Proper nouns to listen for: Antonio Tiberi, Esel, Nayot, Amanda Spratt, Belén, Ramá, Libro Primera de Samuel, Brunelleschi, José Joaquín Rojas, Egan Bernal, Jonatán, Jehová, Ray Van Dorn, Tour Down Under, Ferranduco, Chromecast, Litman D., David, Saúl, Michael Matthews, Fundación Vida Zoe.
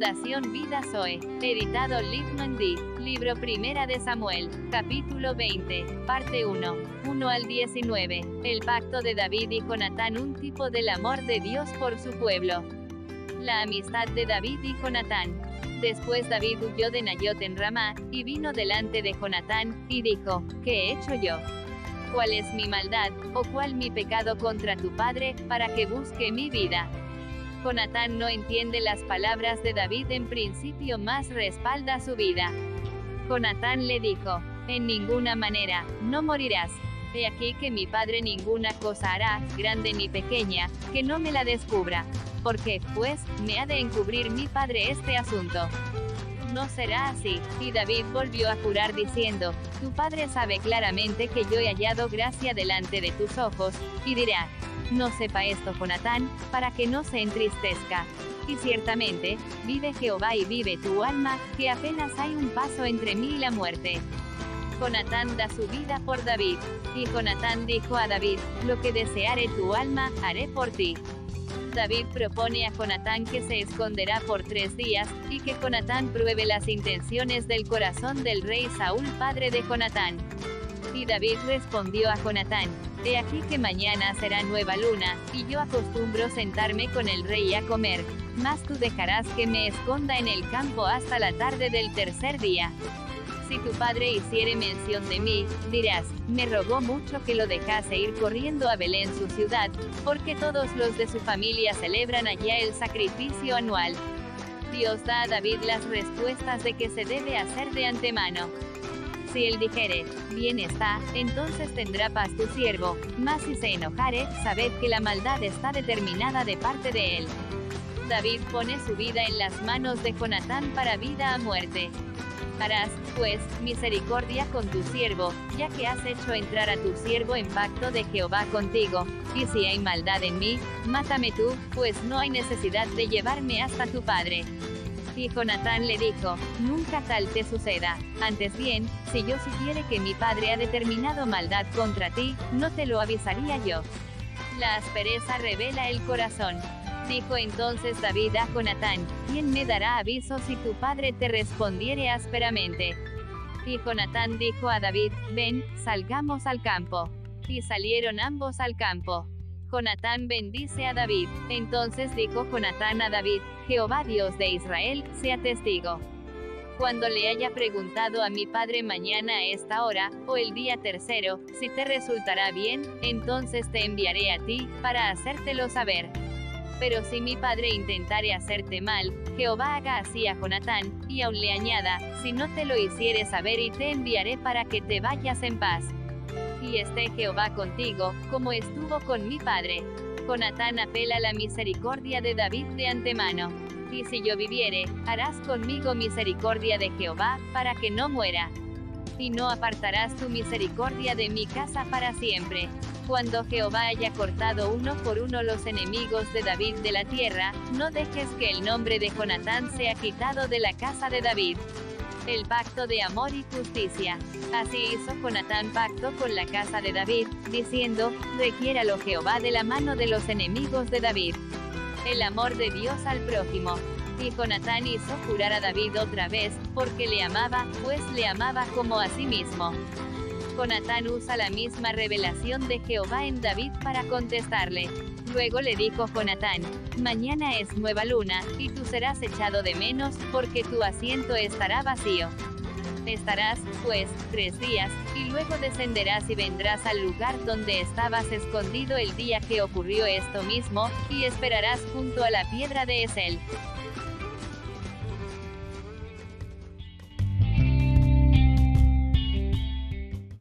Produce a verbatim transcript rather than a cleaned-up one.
Fundación Vida Zoe, editado Litman D., Libro Primera de Samuel, capítulo veinte, parte uno, uno al diecinueve, el pacto de David y Jonatán, un tipo del amor de Dios por su pueblo. La amistad de David y Jonatán. Después David huyó de Nayot en Ramá, y vino delante de Jonatán, y dijo: ¿Qué he hecho yo? ¿Cuál es mi maldad, o cuál mi pecado contra tu padre, para que busque mi vida? Jonatán no entiende las palabras de David en principio, más respalda su vida. Jonatán le dijo: En ninguna manera, no morirás. He aquí que mi padre ninguna cosa hará, grande ni pequeña, que no me la descubra. Porque, pues, me ha de encubrir mi padre este asunto. No será así. Y David volvió a jurar diciendo: Tu padre sabe claramente que yo he hallado gracia delante de tus ojos, y dirá: No sepa esto Jonatán, para que no se entristezca. Y ciertamente, vive Jehová y vive tu alma, que apenas hay un paso entre mí y la muerte. Jonatán da su vida por David. Y Jonatán dijo a David: Lo que deseare tu alma, haré por ti. David propone a Jonatán que se esconderá por tres días, y que Jonatán pruebe las intenciones del corazón del rey Saúl, padre de Jonatán. Y David respondió a Jonatán: He aquí que mañana será nueva luna, y yo acostumbro sentarme con el rey a comer, mas tú dejarás que me esconda en el campo hasta la tarde del tercer día. Si tu padre hiciere mención de mí, dirás: Me rogó mucho que lo dejase ir corriendo a Belén, su ciudad, porque todos los de su familia celebran allá el sacrificio anual. Dios da a David las respuestas de que se debe hacer de antemano. Si él dijere: Bien está, entonces tendrá paz tu siervo, mas si se enojare, sabed que la maldad está determinada de parte de él. David pone su vida en las manos de Jonatán para vida a muerte. Harás, pues, misericordia con tu siervo, ya que has hecho entrar a tu siervo en pacto de Jehová contigo, y si hay maldad en mí, mátame tú, pues no hay necesidad de llevarme hasta tu padre. Y Jonatán le dijo: Nunca tal te suceda, antes bien, si yo supiere que mi padre ha determinado maldad contra ti, no te lo avisaría yo. La aspereza revela el corazón. Dijo entonces David a Jonatán: ¿Quién me dará aviso si tu padre te respondiere ásperamente? Y Jonatán dijo a David: Ven, salgamos al campo. Y salieron ambos al campo. Jonatán bendice a David. Entonces dijo Jonatán a David: Jehová Dios de Israel, sea testigo. Cuando le haya preguntado a mi padre mañana a esta hora, o el día tercero, si te resultará bien, entonces te enviaré a ti, para hacértelo saber. Pero si mi padre intentare hacerte mal, Jehová haga así a Jonatán, y aún le añada: Si no te lo hiciere saber, y te enviaré para que te vayas en paz. Y esté Jehová contigo, como estuvo con mi padre. Jonatán apela a la misericordia de David de antemano. Y si yo viviere, harás conmigo misericordia de Jehová, para que no muera. Y no apartarás tu misericordia de mi casa para siempre. Cuando Jehová haya cortado uno por uno los enemigos de David de la tierra, no dejes que el nombre de Jonatán sea quitado de la casa de David. El pacto de amor y justicia. Así hizo Jonatán pacto con la casa de David, diciendo: Requiéralo Jehová de la mano de los enemigos de David. El amor de Dios al prójimo. Y Jonatán hizo jurar a David otra vez, porque le amaba, pues le amaba como a sí mismo. Jonatán usa la misma revelación de Jehová en David para contestarle. Luego le dijo Jonatán: Mañana es nueva luna, y tú serás echado de menos, porque tu asiento estará vacío. Estarás, pues, tres días, y luego descenderás y vendrás al lugar donde estabas escondido el día que ocurrió esto mismo, y esperarás junto a la piedra de Esel.